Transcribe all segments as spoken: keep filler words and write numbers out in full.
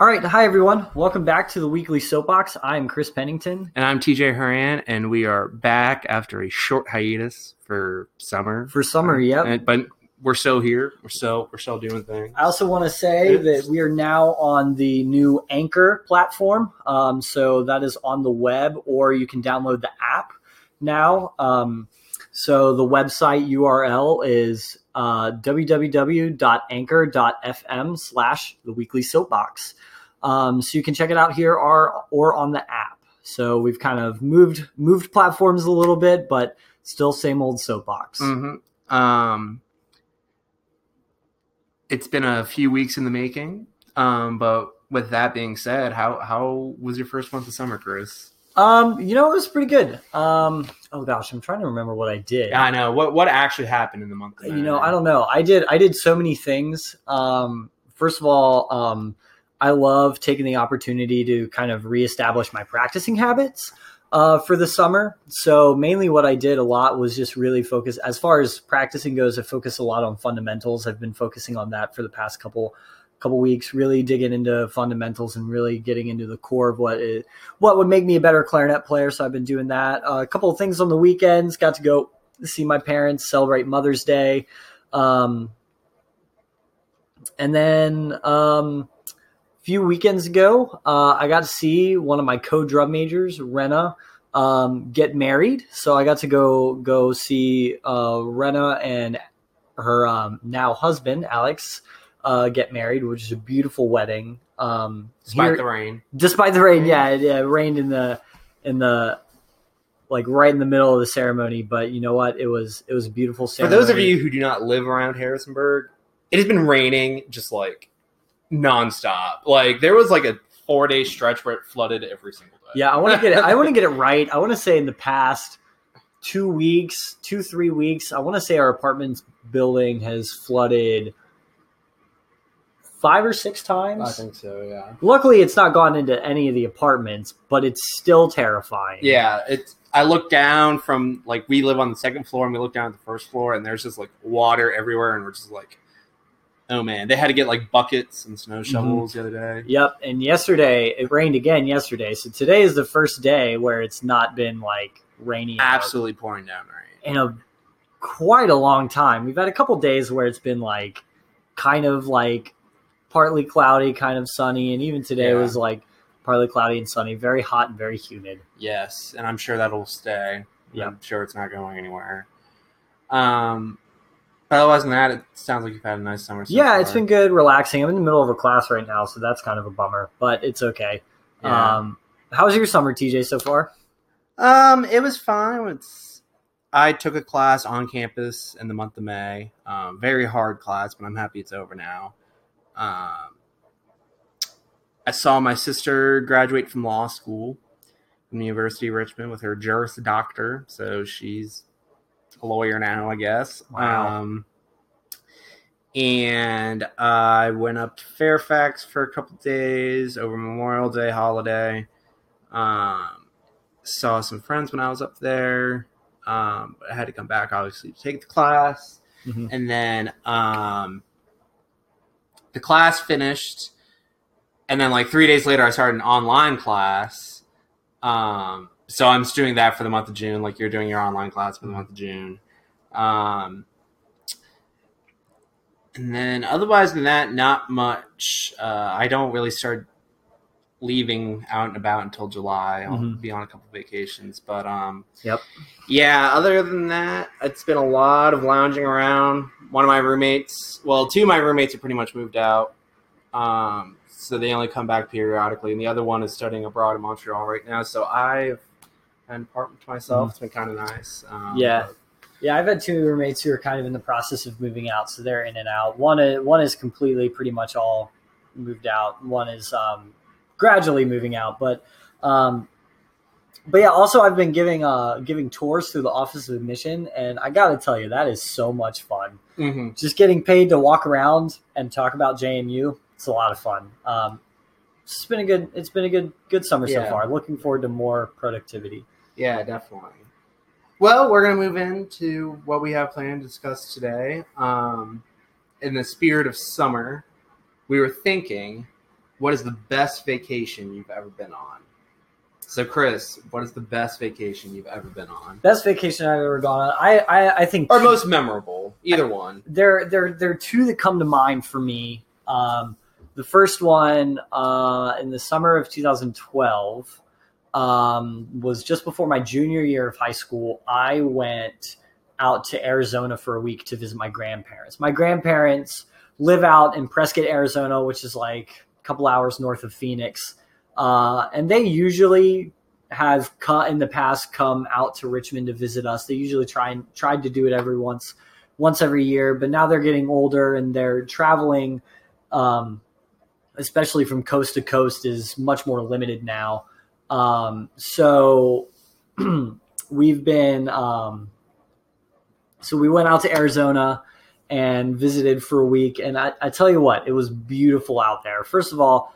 All right. Hi, everyone. Welcome back to the Weekly Soapbox. I'm Chris Pennington. And I'm T J Horan, and we are back after a short hiatus for summer. For summer, um, yeah. But we're still here. We're still, we're still doing things. I also want to say it's... that we are now on the new Anchor platform. Um, so that is on the web, or you can download the app now. Um, so the website U R L is uh, w w w dot anchor dot f m slash the weekly soapbox. Um, so you can check it out here or, or on the app. So we've kind of moved moved platforms a little bit, but still same old soapbox. Mm-hmm. Um, it's been a few weeks in the making, um, but with that being said, how how was your first month of summer, Chris? Um, you know, it was pretty good. Um, oh gosh, I'm trying to remember what I did. Yeah, I know what, what actually happened in the month. You know, I don't know. I did, I did so many things. Um, first of all, um, I love taking the opportunity to kind of reestablish my practicing habits, uh, for the summer. So mainly what I did a lot was just really focus as far as practicing goes. I focus a lot on fundamentals. I've been focusing on that for the past couple couple weeks, really digging into fundamentals and really getting into the core of what it, what would make me a better clarinet player. So I've been doing that. Uh, a couple of things on the weekends, got to go see my parents, celebrate Mother's Day. Um, and then um, a few weekends ago, uh, I got to see one of my co-drum majors, Rena, um, get married. So I got to go go see uh, Rena and her um, now husband, Alex, Uh, get married, which is a beautiful wedding. Um, despite here, the rain, despite the rain, yeah, it, it rained in the in the like right in the middle of the ceremony. But you know what? It was it was a beautiful ceremony. For those of you who do not live around Harrisonburg, it has been raining just like nonstop. Like there was like a four day stretch where it flooded every single day. Yeah, I want to get it. I want to get it right. I want to say in the past two weeks, two three weeks, I want to say our apartment building has flooded Five or six times? I think so, yeah. Luckily, it's not gone into any of the apartments, but it's still terrifying. Yeah, it's. I look down from, like, we live on the second floor, and we look down at the first floor, and there's just, like, water everywhere, and we're just like, oh, man. They had to get, like, buckets and snow shovels mm-hmm. the other day. Yep, and yesterday, it rained again yesterday, so today is the first day where it's not been, like, rainy. Absolutely out. Pouring down rain. In a, quite a long time. We've had a couple days where it's been, like, kind of, like, partly cloudy, kind of sunny, and even today yeah. was like partly cloudy and sunny, very hot and very humid. Yes, and I'm sure that'll stay. Yeah, I'm sure it's not going anywhere. Um, but otherwise than that, it sounds like you've had a nice summer. So yeah, far. It's been good, relaxing. I'm in the middle of a class right now, so that's kind of a bummer, but it's okay. Yeah. Um, how was your summer, T J, so far? Um, it was fine. It's I took a class on campus in the month of May. Um, very hard class, but I'm happy it's over now. Um, I saw my sister graduate from law school from the University of Richmond with her Juris Doctor, so she's a lawyer now, I guess. Wow. Um, and I went up to Fairfax for a couple days over Memorial Day holiday. Um, saw some friends when I was up there. Um, but I had to come back, obviously, to take the class. Mm-hmm. And then, um... the class finished, and then like three days later, I started an online class. Um, so I'm just doing that for the month of June, like you're doing your online class for the month of June. Um, and then otherwise than that, not much. Uh, I don't really start leaving out and about until July. I'll mm-hmm. be on a couple vacations, but um, yep. yeah, other than that, it's been a lot of lounging around. One of my roommates, well, two of my roommates are pretty much moved out. Um, so they only come back periodically. And the other one is studying abroad in Montreal right now. So I've had an apartment to myself. Mm. It's been kind of nice. Um, yeah. But... yeah. I've had two roommates who are kind of in the process of moving out. So they're in and out. One is, one is completely pretty much all moved out. One is um, gradually moving out. But, um, but yeah, also I've been giving uh giving tours through the Office of Admission, and I gotta tell you, that is so much fun. Mm-hmm. Just getting paid to walk around and talk about J M U, it's a lot of fun. Um, it's been a good it's been a good good summer yeah. so far. Looking forward to more productivity. Yeah, definitely. Well, we're gonna move into what we have planned to discuss today. Um, in the spirit of summer, we were thinking what is the best vacation you've ever been on? So, Chris, what is the best vacation you've ever been on? Best vacation I've ever gone on, I I, I think, or two, most memorable, either I, one. There, there, there are two that come to mind for me. Um, the first one uh, in the summer of two thousand twelve um, was just before my junior year of high school. I went out to Arizona for a week to visit my grandparents. My grandparents live out in Prescott, Arizona, which is like a couple hours north of Phoenix. Uh, and they usually have come, in the past, come out to Richmond to visit us. They usually try and tried to do it every once, once every year, but now they're getting older and they're traveling, um, especially from coast to coast, is much more limited now. Um, so we've been, um, so we went out to Arizona and visited for a week. And I, I tell you what, it was beautiful out there. First of all,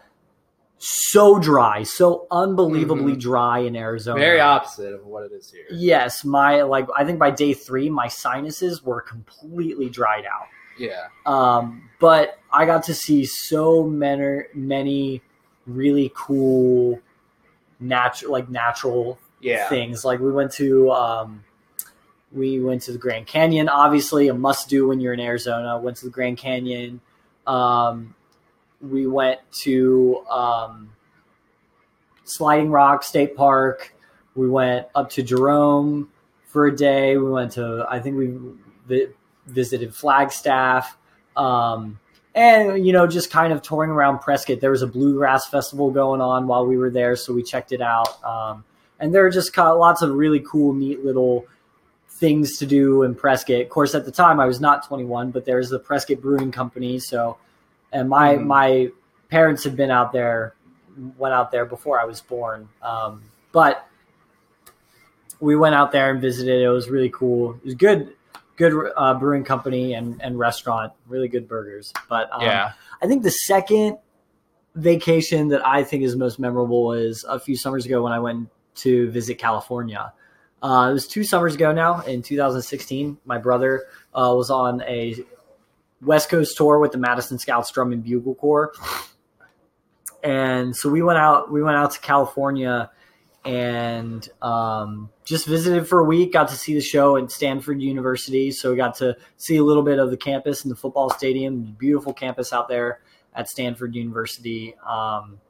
so dry, so unbelievably mm-hmm. dry in Arizona. Very opposite of what it is here. Yes. My, like, I think by day three, my sinuses were completely dried out. Yeah. Um, but I got to see so many, many really cool natural, like natural yeah. things. Like we went to, um, we went to the Grand Canyon, obviously a must do when you're in Arizona. Went to the Grand Canyon. Um, We went to um, Sliding Rock State Park. We went up to Jerome for a day. We went to, I think we vi- visited Flagstaff. Um, and, you know, just kind of touring around Prescott. There was a bluegrass festival going on while we were there, so we checked it out. Um, and there are just kind of lots of really cool, neat little things to do in Prescott. Of course, at the time, I was not twenty-one, but there's the Prescott Brewing Company, so... And my mm. my parents had been out there, went out there before I was born. Um, but we went out there and visited. It was really cool. It was good, good uh, brewing company and, and restaurant. Really good burgers. But um, yeah. I think the second vacation that I think is most memorable is a few summers ago when I went to visit California. Uh, it was two summers ago now in two thousand sixteen. My brother uh, was on a West Coast tour with the Madison Scouts Drum and Bugle Corps. And so we went out, we went out to California and um, just visited for a week, got to see the show at Stanford University. So we got to see a little bit of the campus and the football stadium, beautiful campus out there at Stanford University. Um,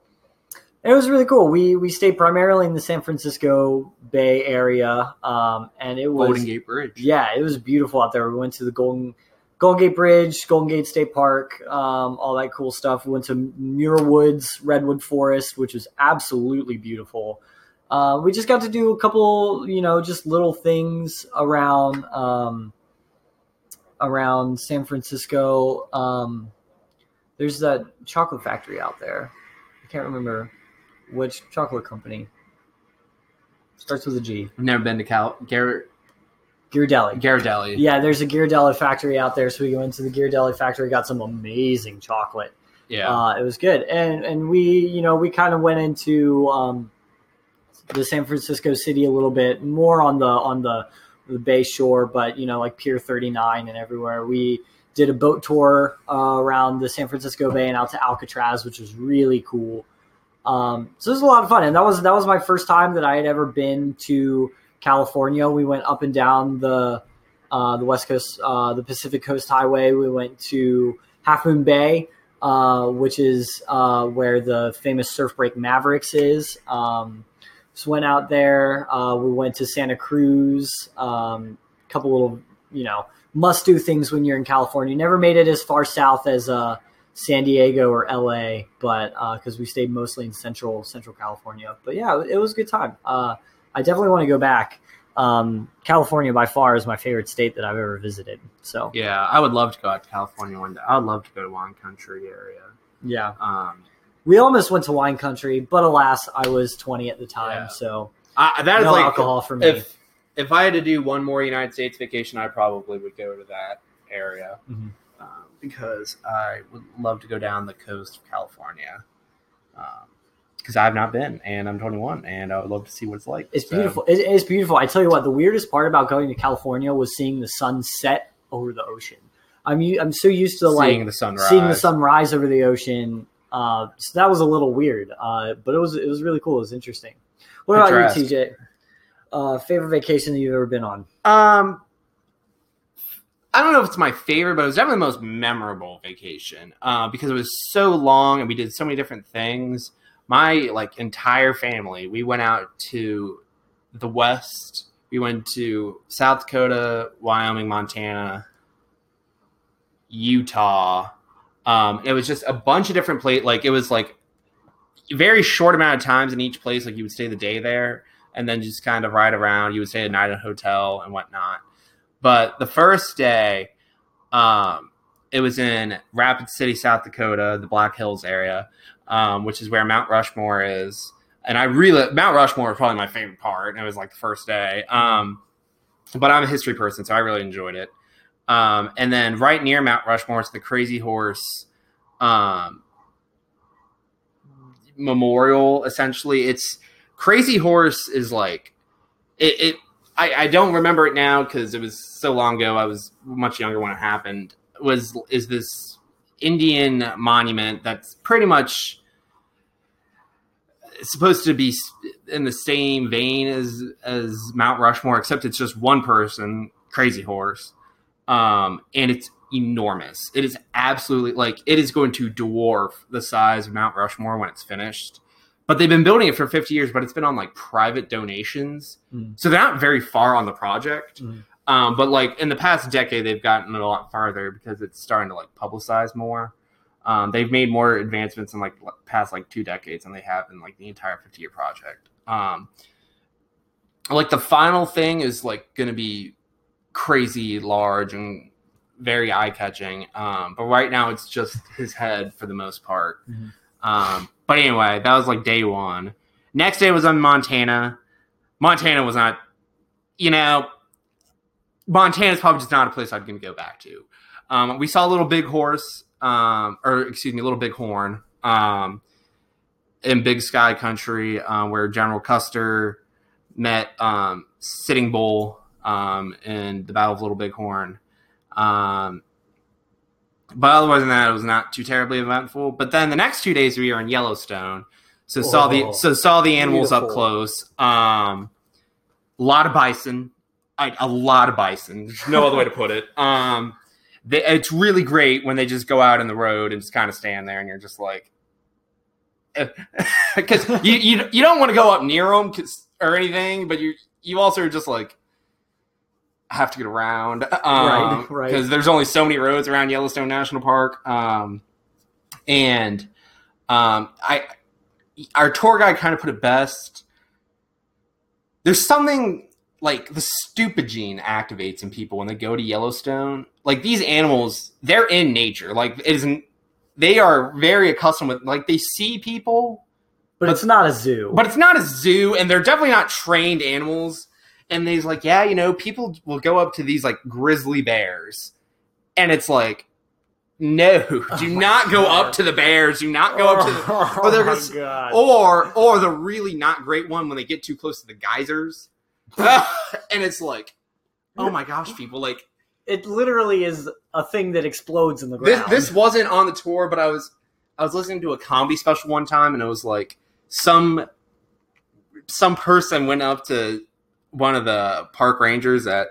it was really cool. We, we stayed primarily in the San Francisco Bay Area. Um, and it was Golden Gate Bridge. Yeah, it was beautiful out there. We went to the Golden Golden Gate Bridge, Golden Gate State Park, um, all that cool stuff. We went to Muir Woods, Redwood Forest, which was absolutely beautiful. Uh, we just got to do a couple, you know, just little things around um, around San Francisco. Um, there's that chocolate factory out there. I can't remember which chocolate company. Starts with a G. I've never been to Cal. Garrett. Ghirardelli. Ghirardelli. Yeah, there's a Ghirardelli factory out there. So we went to the Ghirardelli factory, got some amazing chocolate. Yeah. Uh, it was good. And and we, you know, we kind of went into um, the San Francisco city a little bit more on the on the, the Bay Shore, but, you know, like Pier thirty-nine and everywhere. We did a boat tour uh, around the San Francisco Bay and out to Alcatraz, which was really cool. Um, so it was a lot of fun. And that was that was my first time that I had ever been to California. We went up and down the uh, the West Coast, uh, the Pacific Coast Highway. We went to Half Moon Bay, uh, which is uh, where the famous Surf Break Mavericks is. Um, so went out there. Uh, we went to Santa Cruz. Um, a couple little, you know, must do things when you're in California. Never made it as far south as uh, San Diego or L A, but because uh, we stayed mostly in central Central California. But yeah, it was a good time. Uh, I definitely want to go back. Um, California by far is my favorite state that I've ever visited. So yeah, I would love to go out to California one day. I would love to go to wine country area. Yeah. Um, we almost went to wine country, but alas, I was twenty at the time. Yeah. So I, that no is like alcohol for me. If, if I had to do one more United States vacation, I probably would go to that area mm-hmm. um, because I would love to go down the coast of California. Um, Because I've not been, and I'm twenty-one, and I would love to see what it's like. It's so. beautiful. It, it's beautiful. I tell you what, the weirdest part about going to California was seeing the sun set over the ocean. I'm I'm so used to seeing like the sunrise. seeing the sunrise over the ocean Uh, so that was a little weird, uh, but it was it was really cool. It was interesting. What about you, T J? Uh, favorite vacation that you've ever been on? Um, I don't know if it's my favorite, but it was definitely the most memorable vacation uh, because it was so long and we did so many different things. My like entire family, we went out to the West. We went to South Dakota, Wyoming, Montana, Utah. Um, it was just a bunch of different places. Like it was like very short amount of times in each place. Like you would stay the day there and then just kind of ride around. You would stay the night at a hotel and whatnot. But the first day, um, it was in Rapid City, South Dakota, the Black Hills area, um, which is where Mount Rushmore is. And I really, Mount Rushmore was probably my favorite part. And it was like the first day. Um, but I'm a history person, so I really enjoyed it. Um, and then right near Mount Rushmore is the Crazy Horse um, Memorial, essentially. It's Crazy Horse is like, it, it I, I don't remember it now because it was so long ago. I was much younger when it happened. Was is this Indian monument that's pretty much supposed to be in the same vein as, as Mount Rushmore, except it's just one person, Crazy Horse. Um, and it's enormous. It is absolutely like it is going to dwarf the size of Mount Rushmore when it's finished. But they've been building it for fifty years, but it's been on like private donations. Mm. So they're not very far on the project. Mm. Um, but like in the past decade, they've gotten a lot farther because it's starting to like publicize more. Um, they've made more advancements in like past like two decades than they have in like the entire fifty year project. Um, like the final thing is like going to be crazy large and very eye-catching, um but right now it's just his head for the most part. Mm-hmm. um but anyway, that was like day one. Next day was on Montana. Montana was not, you know, Montana's probably just not a place I'm gonna go back to. Um we saw Little Big Horse, um or excuse me Little Big Horn, um in Big Sky Country, um where General Custer met um Sitting Bull um and the Battle of Little Bighorn. Um but otherwise than that, it was not too terribly eventful. But then the next two days we were in Yellowstone, so Whoa. saw the so saw the animals Beautiful. up close. Um a lot of bison. I, a lot of bison. There's no other way to put it. Um they, it's really great when they just go out in the road and just kind of stand there and you're just like, because you, you you don't want to go up near them or anything, but you you also are just like, have to get around, um, right? Right. Because there's only so many roads around Yellowstone National Park, um, and um, I, our tour guide kind of put it best. There's something like the stupid gene activates in people when they go to Yellowstone. Like these animals, they're in nature. Like it isn't. They are very accustomed with. Like they see people, but, but it's not a zoo. But it's not a zoo, and they're definitely not trained animals. And he's like, yeah, you know, people will go up to these, like, grizzly bears. And it's like, no, do oh not go God. up to the bears. Do not go oh, up to the... Or, they're just, oh or, or the really not great one when they get too close to the geysers. And it's like, oh my gosh, people, like... It literally is a thing that explodes in the ground. This, this wasn't on the tour, but I was, I was listening to a comedy special one time, and it was like, some, some person went up to... one of the park rangers at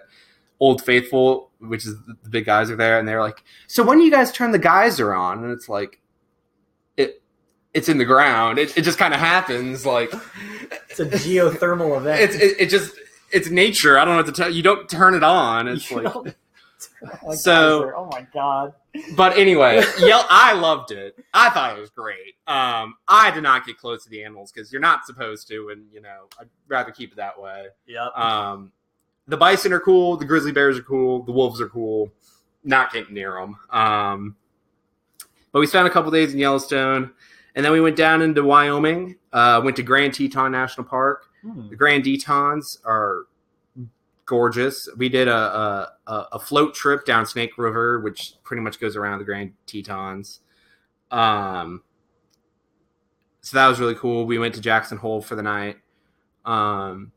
Old Faithful, which is the big geyser there, and they're like, so when do you guys turn the geyser on? And it's like, it it's in the ground. It, it just kind of happens. Like it's a geothermal event. It's it, it just it's nature. I don't know what to tell you. You don't turn it on. It's you like so. Geyser. Oh my God. But anyway, yeah, I loved it. I thought it was great. Um, I did not get close to the animals because you're not supposed to, and you know, I'd rather keep it that way. Yeah. Um, the bison are cool. The grizzly bears are cool. The wolves are cool. Not getting near them. Um, but we spent a couple days in Yellowstone, and then we went down into Wyoming. Uh, went to Grand Teton National Park. Hmm. The Grand Tetons are gorgeous. We did a, a a float trip down Snake River, which pretty much goes around the Grand Tetons. Um, so that was really cool. We went to Jackson Hole for the night. Um,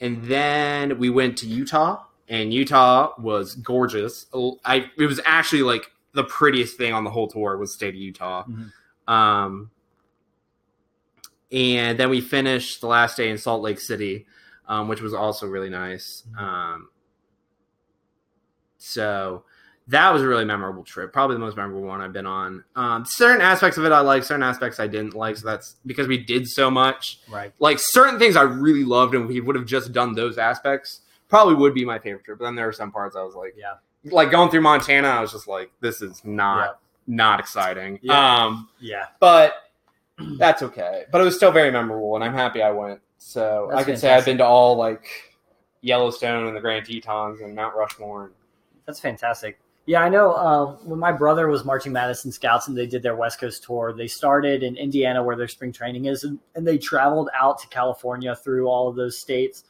and then we went to Utah, and Utah was gorgeous. I, it was actually like the prettiest thing on the whole tour was the state of Utah. Mm-hmm. Um, and then we finished the last day in Salt Lake City, um, which was also really nice. Um, so that was a really memorable trip, probably the most memorable one I've been on. Um, certain aspects of it I liked, certain aspects I didn't like. So that's because we did so much. Right. Like certain things I really loved, and we would have just done those aspects. Probably would be my favorite trip. But then there were some parts I was like, yeah, like going through Montana, I was just like, this is not yeah. not exciting. Yeah. Um, yeah, but that's okay. But it was still very memorable, and I'm happy I went. So that's I could fantastic. say I've been to all like Yellowstone and the Grand Tetons and Mount Rushmore. That's fantastic. Yeah, I know. Uh, when my brother was marching Madison Scouts and they did their West Coast tour, they started in Indiana where their spring training is, and, and they traveled out to California through all of those states.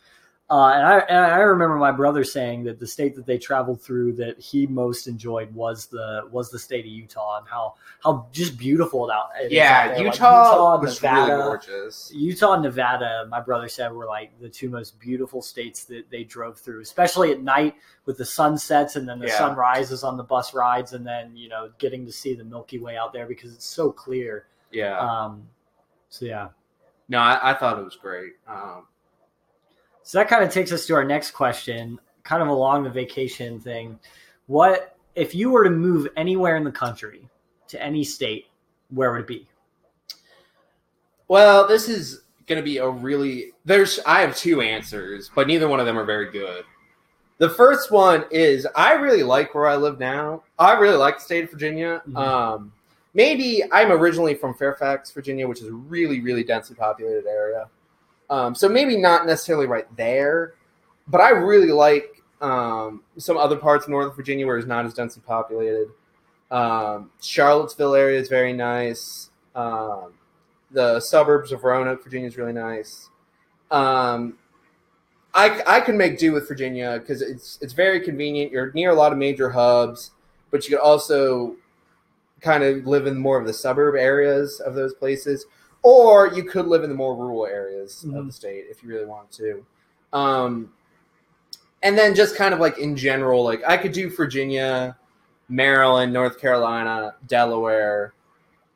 Uh, and, I, and I remember my brother saying that the state that they traveled through that he most enjoyed was the was the state of Utah, and how how just beautiful it out. It yeah, is out there. Utah, like, Utah was Nevada, really gorgeous. Utah and Nevada, my brother said, were like the two most beautiful states that they drove through, especially at night with the sunsets and then the yeah. sunrises on the bus rides, and then you know getting to see the Milky Way out there because it's so clear. Yeah. Um, so yeah. No, I, I thought it was great. Um, So that kind of takes us to our next question, kind of along the vacation thing. What, if you were to move anywhere in the country to any state, where would it be? Well, this is going to be a really, there's, I have two answers, but neither one of them are very good. The first one is I really like where I live now. I really like the state of Virginia. Mm-hmm. Um, maybe I'm originally from Fairfax, Virginia, which is a really, really densely populated area. Um, so maybe not necessarily right there, but I really like um, some other parts of Northern Virginia where it's not as densely populated. Um, Charlottesville area is very nice. Um, the suburbs of Roanoke, Virginia is really nice. Um, I I can make do with Virginia because it's it's very convenient. You're near a lot of major hubs, but you could also kind of live in more of the suburb areas of those places. Or you could live in the more rural areas mm-hmm. of the state if you really want to. Um, and then just kind of like in general, like I could do Virginia, Maryland, North Carolina, Delaware,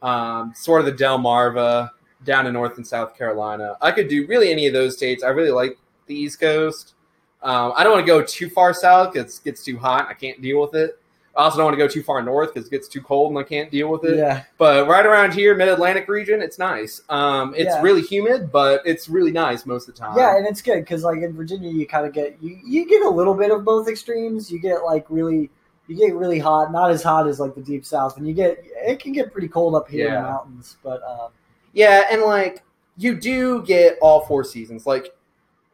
um, sort of the Delmarva down to North and South Carolina. I could do really any of those states. I really like the East Coast. Um, I don't want to go too far south because it gets too hot and I can't deal with it. I also don't want to go too far north because it gets too cold and I can't deal with it. Yeah. But right around here, mid-Atlantic region, it's nice. Um, it's yeah. really humid, but it's really nice most of the time. Yeah, and it's good because, like, in Virginia, you kind of get you, you get a little bit of both extremes. You get like really you get really hot, not as hot as like the deep south, and you get it can get pretty cold up here yeah. in the mountains. But um, yeah, and like you do get all four seasons. Like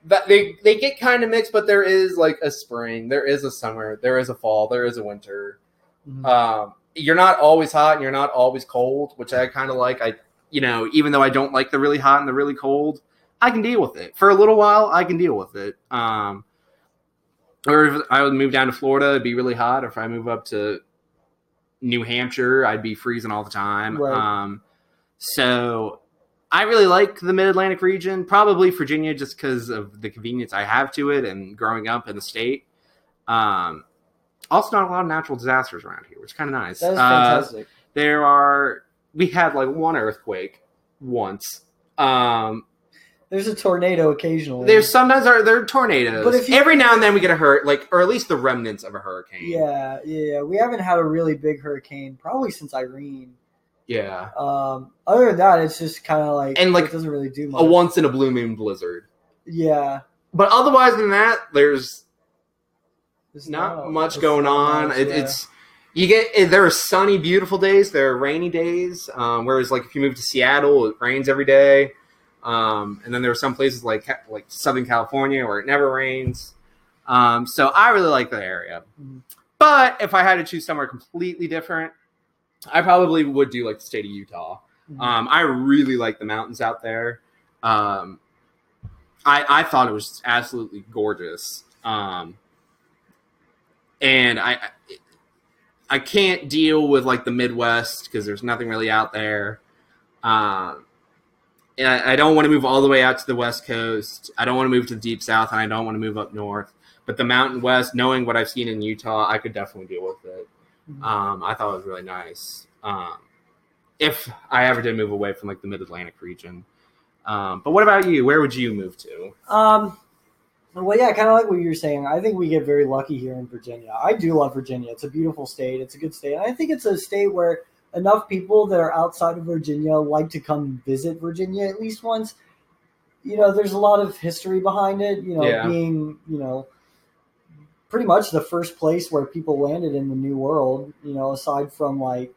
that they, they get kind of mixed, but there is like a spring, there is a summer, there is a fall, there is a winter. Mm-hmm. Um, you're not always hot and you're not always cold, which I kind of like. I, you know, even though I don't like the really hot and the really cold, I can deal with it for a little while. I can deal with it. Um, or if I would move down to Florida, it'd be really hot. Or if I move up to New Hampshire, I'd be freezing all the time. Right. Um, so I really like the Mid-Atlantic region, probably Virginia, just because of the convenience I have to it and growing up in the state. Um, also, not a lot of natural disasters around here, which is kind of nice. That is fantastic. Uh, there are – we had like one earthquake once. Um, there's a tornado occasionally. There's sometimes are, there are tornadoes. But if you, every now and then we get a hurricane, like, or at least the remnants of a hurricane. Yeah, yeah. We haven't had a really big hurricane probably since Irene. Yeah. Um, other than that, it's just kind of like, and like it doesn't really do much. A once in a blue moon blizzard. Yeah. But otherwise than that, there's, there's not no, much going on. Much, it, yeah. It's you get there are sunny, beautiful days. There are rainy days. Um, whereas like if you move to Seattle, it rains every day. Um, and then there are some places like like Southern California where it never rains. Um, so I really like that area. Mm-hmm. But if I had to choose somewhere completely different, I probably would do like the state of Utah. Mm-hmm. Um, I really like the mountains out there. Um, I, I thought it was absolutely gorgeous. Um, and I, I can't deal with like the Midwest because there's nothing really out there. Um, and I, I don't want to move all the way out to the West Coast. I don't want to move to the Deep South, and I don't want to move up north. But the Mountain West, knowing what I've seen in Utah, I could definitely deal with it. Um, I thought it was really nice. Um, if I ever did move away from like the Mid-Atlantic region. Um, but what about you? Where would you move to? Um, well, yeah, kind of like what you were saying. I think we get very lucky here in Virginia. I do love Virginia. It's a beautiful state. It's a good state. And I think it's a state where enough people that are outside of Virginia like to come visit Virginia at least once. You know, there's a lot of history behind it, you know, yeah. being, you know, pretty much the first place where people landed in the New World, you know, aside from like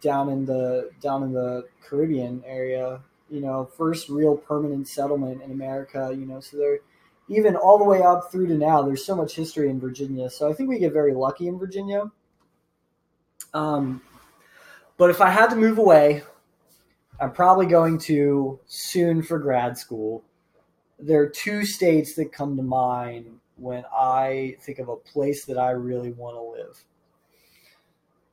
down in the down in the Caribbean area, you know, first real permanent settlement in America, you know, so they're even all the way up through to now. There's so much history in Virginia. So I think we get very lucky in Virginia. Um, but if I had to move away, I'm probably going to soon for grad school. There are two states that come to mind when I think of a place that I really want to live.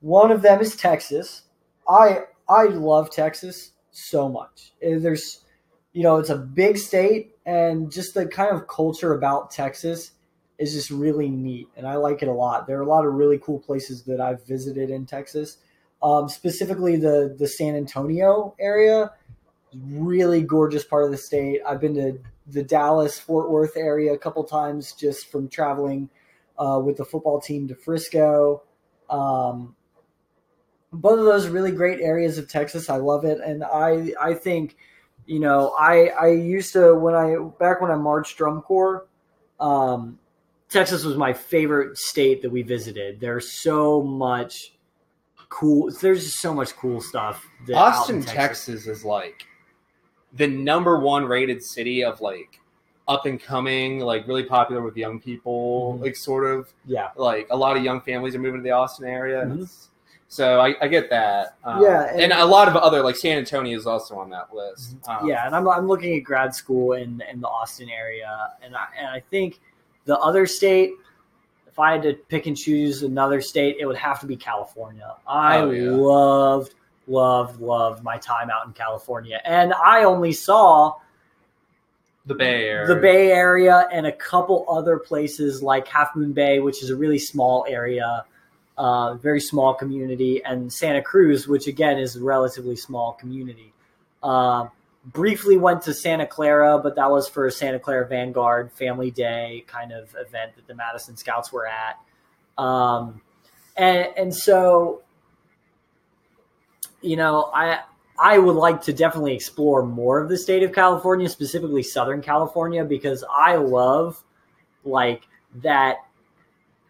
One of them is Texas. I I love Texas so much. There's, you know, it's a big state, and just the kind of culture about Texas is just really neat, and I like it a lot. There are a lot of really cool places that I've visited in Texas. Um, specifically the, the San Antonio area, really gorgeous part of the state. I've been to the Dallas Fort Worth area a couple times just from traveling uh, with the football team to Frisco. Um, both of those really great areas of Texas. I love it. And I, I think, you know, I, I used to, when I, back when I marched drum corps, um, Texas was my favorite state that we visited. There's so much cool. There's just so much cool stuff. That Austin, Texas. Texas is like the number one rated city of like up and coming, like really popular with young people, mm-hmm. like sort of. Yeah. Like a lot of young families are moving to the Austin area. Mm-hmm. So I, I get that. Um, yeah. And, and a lot of other, like San Antonio is also on that list. Um, yeah. And I'm, I'm looking at grad school in, in the Austin area. And I, and I think the other state, if I had to pick and choose another state, it would have to be California. I oh, yeah. loved, loved, loved my time out in California. And I only saw the Bay Area. The Bay Area and a couple other places like Half Moon Bay, which is a really small area, uh, very small community, and Santa Cruz, which again is a relatively small community. Uh, briefly went to Santa Clara, but that was for a Santa Clara Vanguard family day kind of event that the Madison Scouts were at. Um, and, and so, you know, I, I would like to definitely explore more of the state of California, specifically Southern California, because I love like that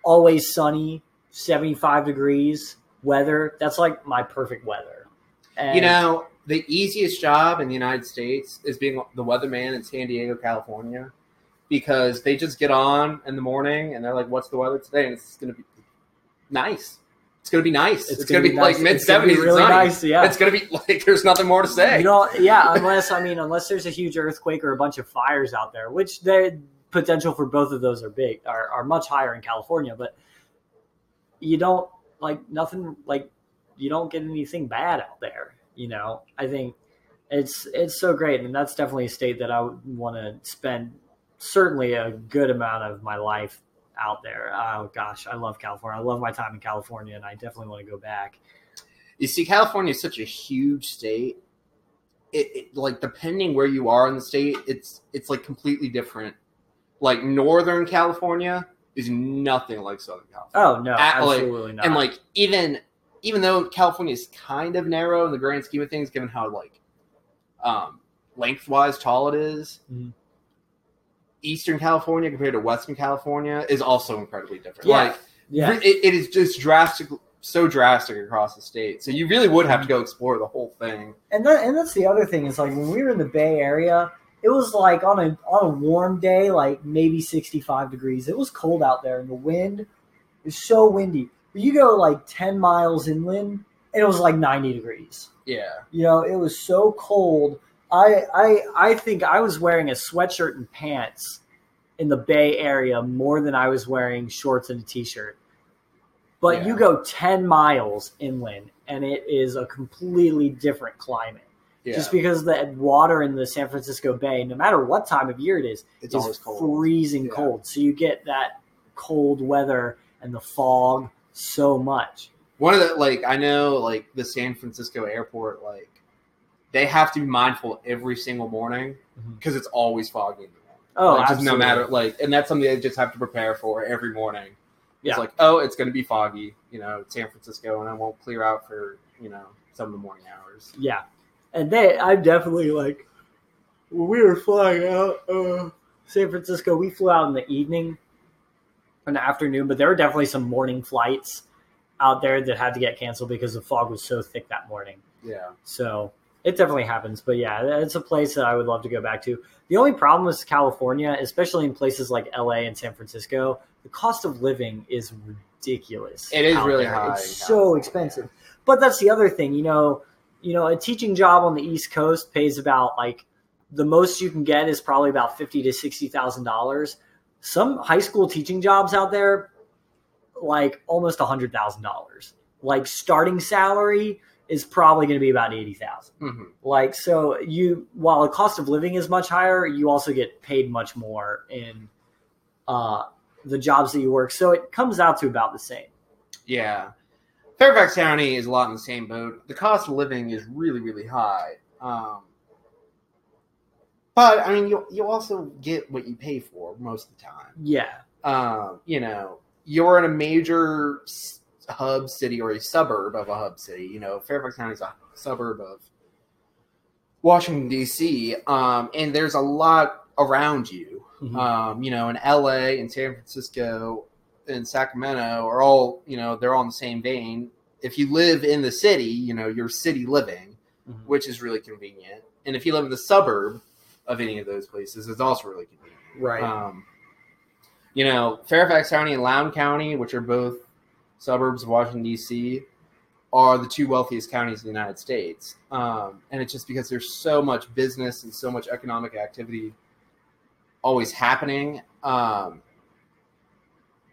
always sunny seventy-five degrees weather. That's like my perfect weather. And, you know, the easiest job in the United States is being the weatherman in San Diego, California, because they just get on in the morning and they're like, what's the weather today? And it's going to be nice. It's going to be nice. It's, it's going to be, be nice. Like mid-seventies. It's really nice, yeah. It's going to be like there's nothing more to say. You know, yeah, unless, I mean, unless there's a huge earthquake or a bunch of fires out there, which the potential for both of those are big, are, are much higher in California. But you don't, like, nothing, like, you don't get anything bad out there. You know, I think it's it's so great. And that's definitely a state that I would want to spend certainly a good amount of my life out there. Oh, gosh, I love California. I love my time in California, and I definitely want to go back. You see, California is such a huge state. It, it like, depending where you are in the state, it's it's like completely different. Like Northern California is nothing like Southern California. Oh, no, At, absolutely like, not. And like even... even though California is kind of narrow in the grand scheme of things, given how like um, lengthwise tall it is, mm-hmm. Eastern California compared to Western California is also incredibly different. Yeah. Like yeah. It, it is just drastic, so drastic across the state. So you really would have to go explore the whole thing. And that, and that's the other thing is like when we were in the Bay Area, it was like on a on a warm day, like maybe sixty-five degrees. It was cold out there, and the wind is so windy. You go like ten miles inland, and it was like ninety degrees. Yeah. You know, it was so cold. I I I think I was wearing a sweatshirt and pants in the Bay Area more than I was wearing shorts and a T-shirt. But yeah. You go ten miles inland, and it is a completely different climate. Yeah. Just because the water in the San Francisco Bay, no matter what time of year it is, it's is always cold. freezing yeah. cold. So you get that cold weather and the fog so much. one of the, like, I know, like, the San Francisco airport, like, they have to be mindful every single morning because it's always foggy. Oh, like, just no matter, like, and that's something they just have to prepare for every morning. Yeah. It's like, oh, it's going to be foggy, you know, San Francisco, and I won't clear out for, you know, some of the morning hours. Yeah. And they, I'm definitely, like, when we were flying out uh, San Francisco, we flew out in the evening or the afternoon, but there were definitely some morning flights out there that had to get canceled because the fog was so thick that morning. Yeah. So it definitely happens. But, yeah, it's a place that I would love to go back to. The only problem with California, especially in places like L A and San Francisco, the cost of living is ridiculous. It is really there. high. It's so expensive. But that's the other thing. You know, you know, a teaching job on the East Coast pays about, like, the most you can get is probably about fifty thousand to sixty thousand dollars. Some high school teaching jobs out there, like, almost one hundred thousand dollars. Like, starting salary is probably going to be about eighty thousand dollars. Mm-hmm. Like, so you, while the cost of living is much higher, you also get paid much more in uh, the jobs that you work. So it comes out to about the same. Yeah. Fairfax County is a lot in the same boat. The cost of living is really, really high. Um, but, I mean, you you also get what you pay for most of the time. Yeah. Um, you know, you're in a major hub city or a suburb of a hub city. You know, Fairfax County is a suburb of Washington, D C, um, and there's a lot around you. Mm-hmm. Um, you know, in L A and San Francisco and Sacramento are all, you know, they're all in the same vein. If you live in the city, you know, you're city living, mm-hmm. which is really convenient. And if you live in the suburb of any of those places, it's also really convenient. Right. Um, you know, Fairfax County and Loudoun County, which are both suburbs of Washington, D C, are the two wealthiest counties in the United States. Um, and it's just because there's so much business and so much economic activity always happening. Um,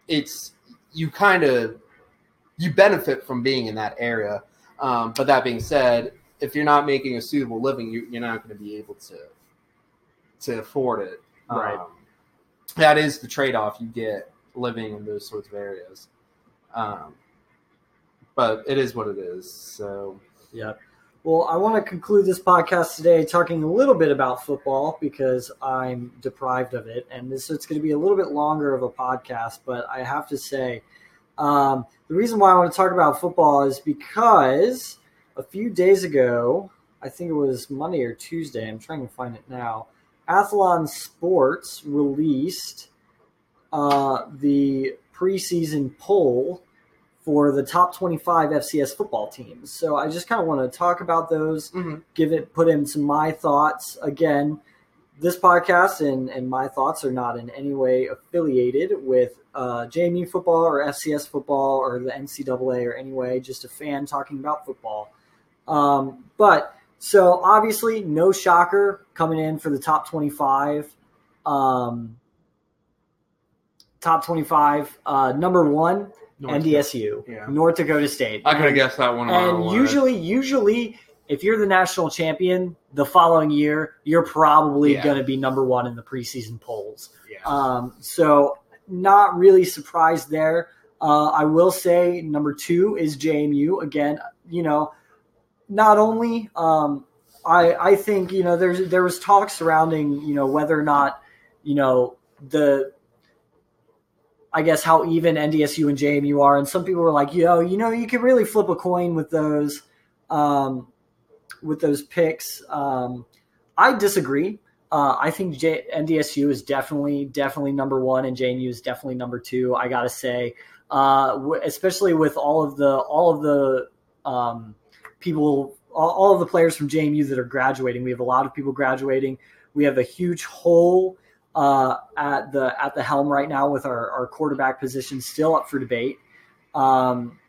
it's, you kind of, you benefit from being in that area. Um, but that being said, if you're not making a suitable living, you, you're not going to be able to, to afford it. Right. Um, that is the trade-off you get living in those sorts of areas. Um, but it is what it is. So, yeah. Well, I want to conclude this podcast today talking a little bit about football because I'm deprived of it. And this it's going to be a little bit longer of a podcast, but I have to say, um, the reason why I want to talk about football is because a few days ago, I think it was Monday or Tuesday, I'm trying to find it now, Athlon Sports released uh, the preseason poll for the top twenty-five F C S football teams. So I just kind of want to talk about those, mm-hmm. give it, put in some my thoughts. Again, this podcast and, and my thoughts are not in any way affiliated with uh, J M U football or F C S football or the N C double A or any way, just a fan talking about football. Um, but so obviously no shocker coming in for the top twenty-five. Um, Top twenty-five, uh, number one, North N D S U, yeah. North Dakota State. I could have guessed that one. And usually, life. usually, if you're the national champion the following year, you're probably yeah. going to be number one in the preseason polls. Yeah. Um, so not really surprised there. Uh, I will say number two is J M U. Again, you know, not only um, I, I think, you know, there's there was talk surrounding, you know, whether or not, you know, the – I guess how even N D S U and J M U are. And some people were like, yo, you know, you can really flip a coin with those, um, with those picks. Um, I disagree. Uh, I think J- N D S U is definitely, definitely number one and J M U is definitely number two. I got to say, uh, w- especially with all of the, all of the um, people, all, all of the players from J M U that are graduating. We have a lot of people graduating. We have a huge hole Uh, at the at the helm right now with our, our quarterback position still up for debate. Um,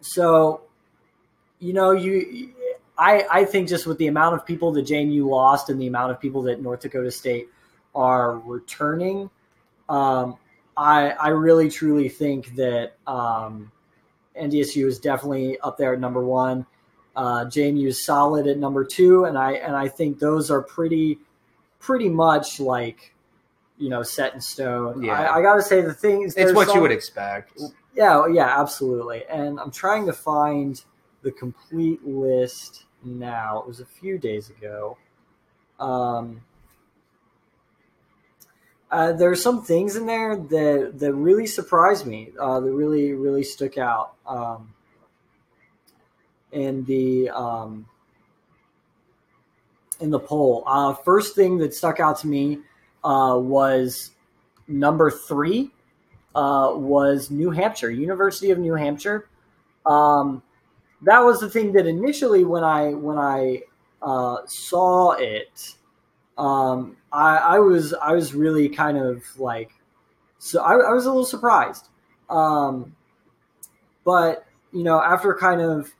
so, you know, you I I think just with the amount of people that J M U lost and the amount of people that North Dakota State are returning, um, I I really truly think that um, N D S U is definitely up there at number one. Uh, J M U is solid at number two, and I and I think those are pretty. pretty much like, you know, set in stone. Yeah. I, I got to say the things. It's what some, you would expect. Yeah, yeah, absolutely. And I'm trying to find the complete list now. It was a few days ago. Um, uh, there are some things in there that, that really surprised me, uh, that really, really stuck out. Um, in the um, in the poll, uh, first thing that stuck out to me uh, was number three. Uh, was New Hampshire, University of New Hampshire. Um, that was the thing that initially when I when I uh, saw it, um, I, I was I was really kind of like, so I, I was a little surprised. Um, but you know, after kind of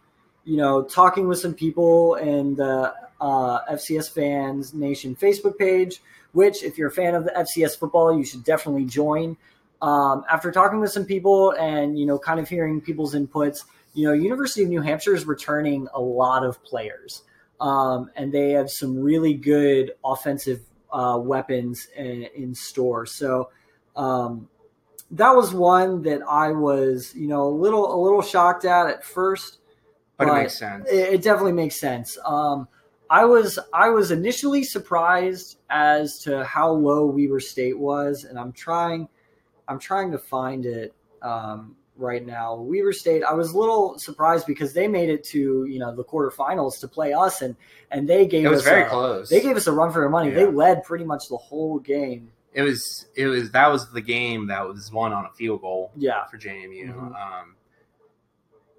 you know talking with some people and the uh, F C S Fans Nation Facebook page, which if you're a fan of the F C S football, you should definitely join. Um, after talking with some people and, you know, kind of hearing people's inputs, you know, University of New Hampshire is returning a lot of players, um, and they have some really good offensive uh, weapons in, in store. So um, that was one that I was, you know, a little a little shocked at at first. But, but it makes sense. It, it definitely makes sense. Um, I was I was initially surprised as to how low Weber State was, and I'm trying – I'm trying to find it um, right now. Weber State, I was a little surprised because they made it to, you know, the quarterfinals to play us, and, and they gave us – It was us very a, close. They gave us a run for their money. Yeah. They led pretty much the whole game. It was – it was that was the game that was won on a field goal yeah. for J M U mm-hmm. um,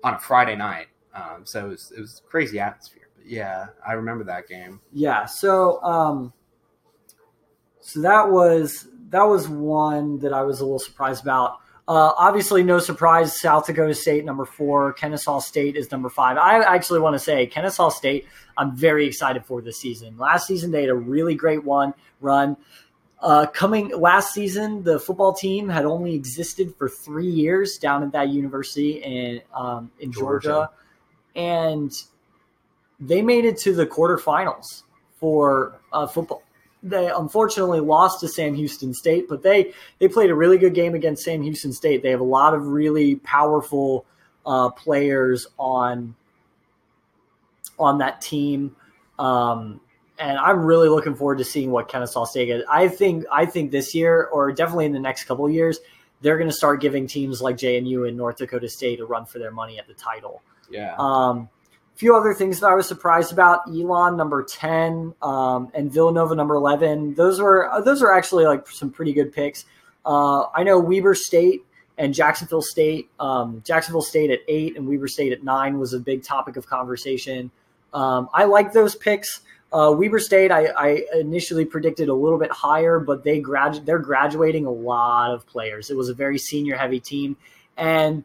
on a Friday night. Um, so it was, it was a crazy atmosphere. But yeah, I remember that game. Yeah, so um, so that was – That was one that I was a little surprised about. Uh, obviously, no surprise, South Dakota State, number four. Kennesaw State is number five. I actually want to say Kennesaw State, I'm very excited for this season. Last season, they had a really great one run. Uh, coming last season, the football team had only existed for three years down at that university in um, in Georgia. Georgia. And they made it to the quarterfinals for uh, football. They unfortunately lost to Sam Houston State, but they, they played a really good game against Sam Houston State. They have a lot of really powerful uh, players on on that team, um, and I'm really looking forward to seeing what Kennesaw State gets. I think I think this year, or definitely in the next couple of years, they're going to start giving teams like J M U and North Dakota State a run for their money at the title. Yeah. Um, A few other things that I was surprised about: Elon, number ten, um, and Villanova, number eleven. Those were those are actually like some pretty good picks. Uh, I know Weber State and Jacksonville State. Um, Jacksonville State at eight and Weber State at nine was a big topic of conversation. Um, I like those picks. Uh, Weber State, I, I initially predicted a little bit higher, but they gradu- they're graduating a lot of players. It was a very senior heavy team, and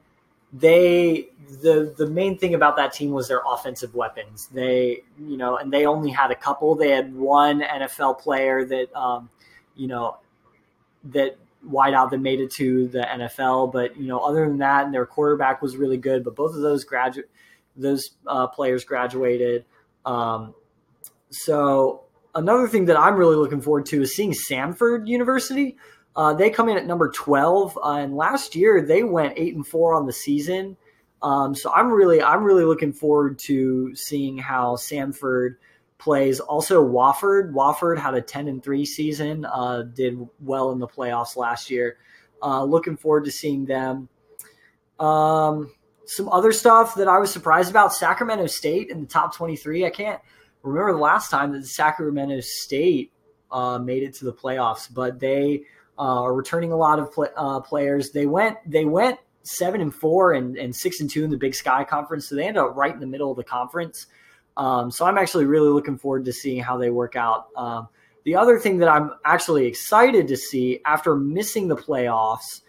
They the the main thing about that team was their offensive weapons. They you know, and they only had a couple. They had one N F L player that um, you know, that wideout that made it to the N F L. But you know, other than that, and their quarterback was really good. But both of those graduate those uh, players graduated. Um, so another thing that I'm really looking forward to is seeing Samford University. Uh, they come in at number twelve, uh, and last year they went eight and four on the season. Um, so I'm really, I'm really looking forward to seeing how Samford plays. Also, Wofford, Wofford had a ten and three season, uh, did well in the playoffs last year. Uh, looking forward to seeing them. Um, some other stuff that I was surprised about: Sacramento State in the top twenty-three. I can't remember the last time that Sacramento State uh, made it to the playoffs, but they. Are uh, returning a lot of play, uh, players. They went they went seven and four and, and six and two in the Big Sky Conference, so they ended up right in the middle of the conference. Um, so I'm actually really looking forward to seeing how they work out. Um, the other thing that I'm actually excited to see, after missing the playoffs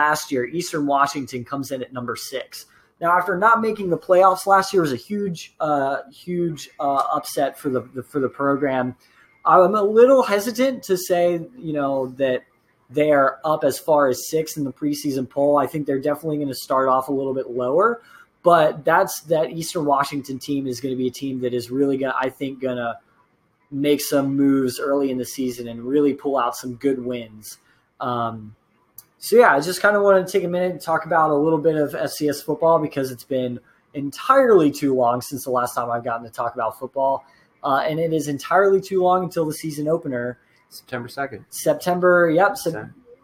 last year, Eastern Washington comes in at number six. Now, after not making the playoffs last year, was a huge uh, huge uh, upset for the, the for the program. I'm a little hesitant to say you know that. They're up as far as six in the preseason poll. I think they're definitely going to start off a little bit lower, but that's that Eastern Washington team is going to be a team that is really going to, I think, going to make some moves early in the season and really pull out some good wins. Um, So yeah, I just kind of wanted to take a minute and talk about a little bit of F C S football because it's been entirely too long since the last time I've gotten to talk about football. Uh, and it is entirely too long until the season opener. September second. September, yep. Se-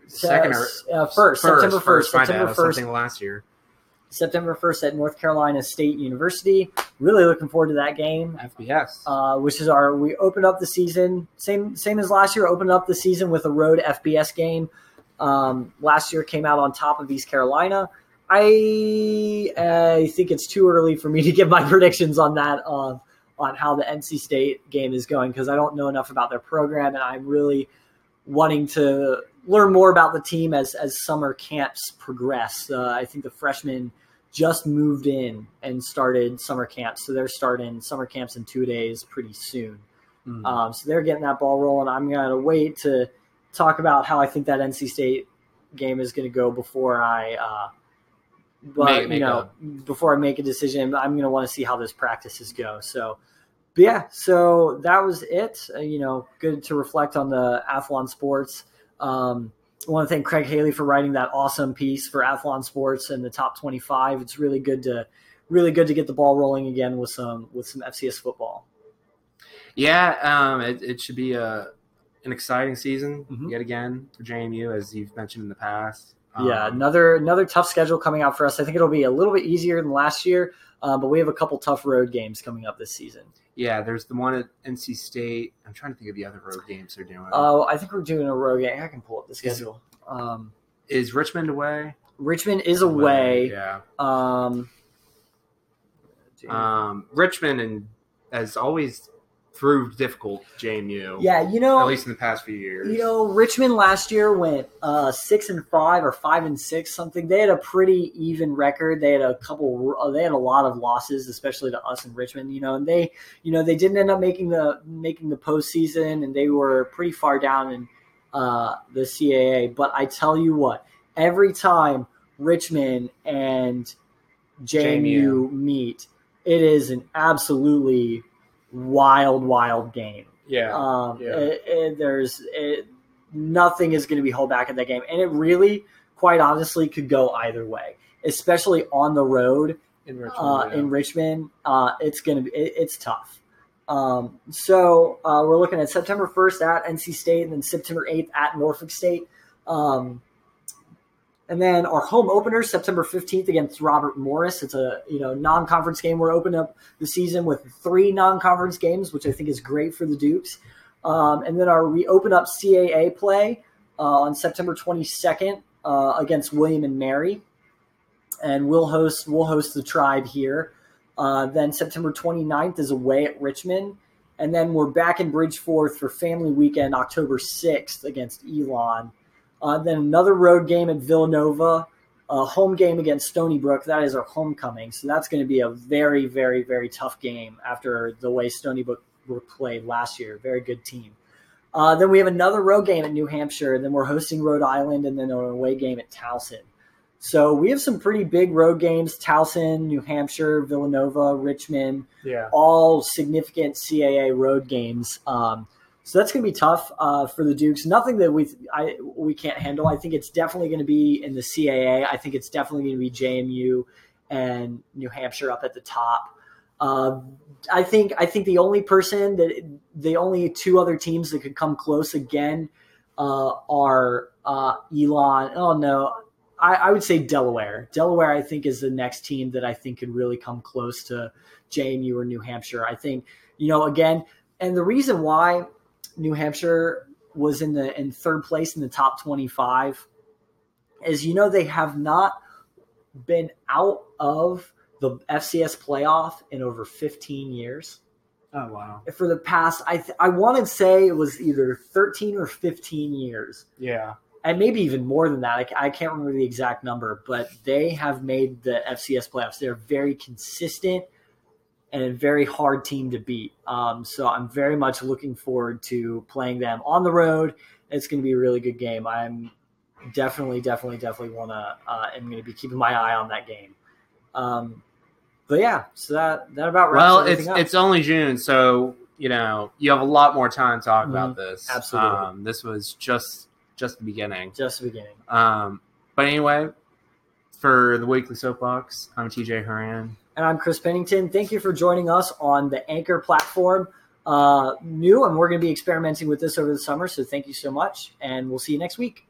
second or uh, first, first, September first. First September first. Something last year. September first at North Carolina State University. Really looking forward to that game. F B S. Uh, which is our, we opened up the season, same same as last year, opened up the season with a road F B S game. Um, last year came out on top of East Carolina. I, I think it's too early for me to give my predictions on that, uh, on how the N C State game is going, because I don't know enough about their program, and I'm really wanting to learn more about the team as, as summer camps progress. Uh, I think the freshmen just moved in and started summer camps. So they're starting summer camps in two days pretty soon. Mm-hmm. Um, so they're getting that ball rolling. I'm going to wait to talk about how I think that N C State game is going to go before I, uh, but make, make you know, up. before I make a decision, I'm going to want to see how those practices go. So, but yeah, so that was it. Uh, you know, good to reflect on the Athlon Sports. Um, I want to thank Craig Haley for writing that awesome piece for Athlon Sports and the top twenty-five. It's really good to, really good to get the ball rolling again with some, with some F C S football. Yeah. Um, it, it should be a, an exciting season mm-hmm. yet again for J M U, as you've mentioned in the past. Yeah, another another tough schedule coming out for us. I think it'll be a little bit easier than last year, uh, but we have a couple tough road games coming up this season. Yeah, there's the one at N C State. I'm trying to think of the other road games they're doing. Oh, I think we're doing a road game. I can pull up the schedule. Is, um, is Richmond away? Richmond is away. away. Yeah. Um, um, Richmond, and as always, proved difficult, J M U. Yeah, you know, at least in the past few years. You know, Richmond last year went uh, six and five or five and six, something. They had a pretty even record. They had a couple. They had a lot of losses, especially to us in Richmond. You know, and they, you know, they didn't end up making the making the postseason, and they were pretty far down in uh, the C A A. But I tell you what, every time Richmond and J M U, J M U. meet, it is an absolutely wild, wild game. Yeah. Um, yeah. It, it, there's it, nothing is going to be held back in that game. And it really, quite honestly, could go either way, especially on the road in Richmond. Uh, yeah. in Richmond uh, it's going to be, it, it's tough. Um, so uh, we're looking at September first at N C State and then September eighth at Norfolk State. Um, and then our home opener, September fifteenth against Robert Morris. It's a you know non-conference game. We're opening up the season with three non-conference games, which I think is great for the Dukes. Um, and then our we open up C A A play uh, on September twenty-second uh, against William and Mary, and we'll host we'll host the Tribe here. Uh, then September twenty-ninth is away at Richmond, and then we're back in Bridgeport for family weekend October sixth against Elon. Uh, then another road game at Villanova, a home game against Stony Brook. That is our homecoming. So that's going to be a very, very, very tough game after the way Stony Brook played last year. Very good team. Uh, then we have another road game at New Hampshire. And then we're hosting Rhode Island and then an away game at Towson. So we have some pretty big road games, Towson, New Hampshire, Villanova, Richmond, yeah. all significant C A A road games. Um So that's going to be tough uh, for the Dukes. Nothing that we I, we can't handle. I think it's definitely going to be in the C A A. I think it's definitely going to be J M U and New Hampshire up at the top. Uh, I think I think the only person that the only two other teams that could come close again uh, are uh, Elon. Oh no, I, I would say Delaware. Delaware I think is the next team that I think could really come close to J M U or New Hampshire. I think you know again, and the reason why New Hampshire was in the in third place in the top twenty-five. As you know, they have not been out of the F C S playoff in over fifteen years. Oh, wow. For the past, I th- I want to say it was either thirteen or fifteen years. Yeah. And maybe even more than that. I, I can't remember the exact number, but they have made the F C S playoffs. They're very consistent and a very hard team to beat. Um, so I'm very much looking forward to playing them on the road. It's going to be a really good game. I'm definitely, definitely, definitely want to uh, – I'm going to be keeping my eye on that game. Um, but, yeah, so that, that about wraps well, everything Well, it's, it's only June, so, you know, you have a lot more time to talk mm-hmm. about this. Absolutely. Um, this was just just the beginning. Just the beginning. Um, But anyway, for the Weekly Soapbox, I'm T J Horan. And I'm Chris Pennington. Thank you for joining us on the Anchor platform. Uh, new, and we're going to be experimenting with this over the summer, so thank you so much, and we'll see you next week.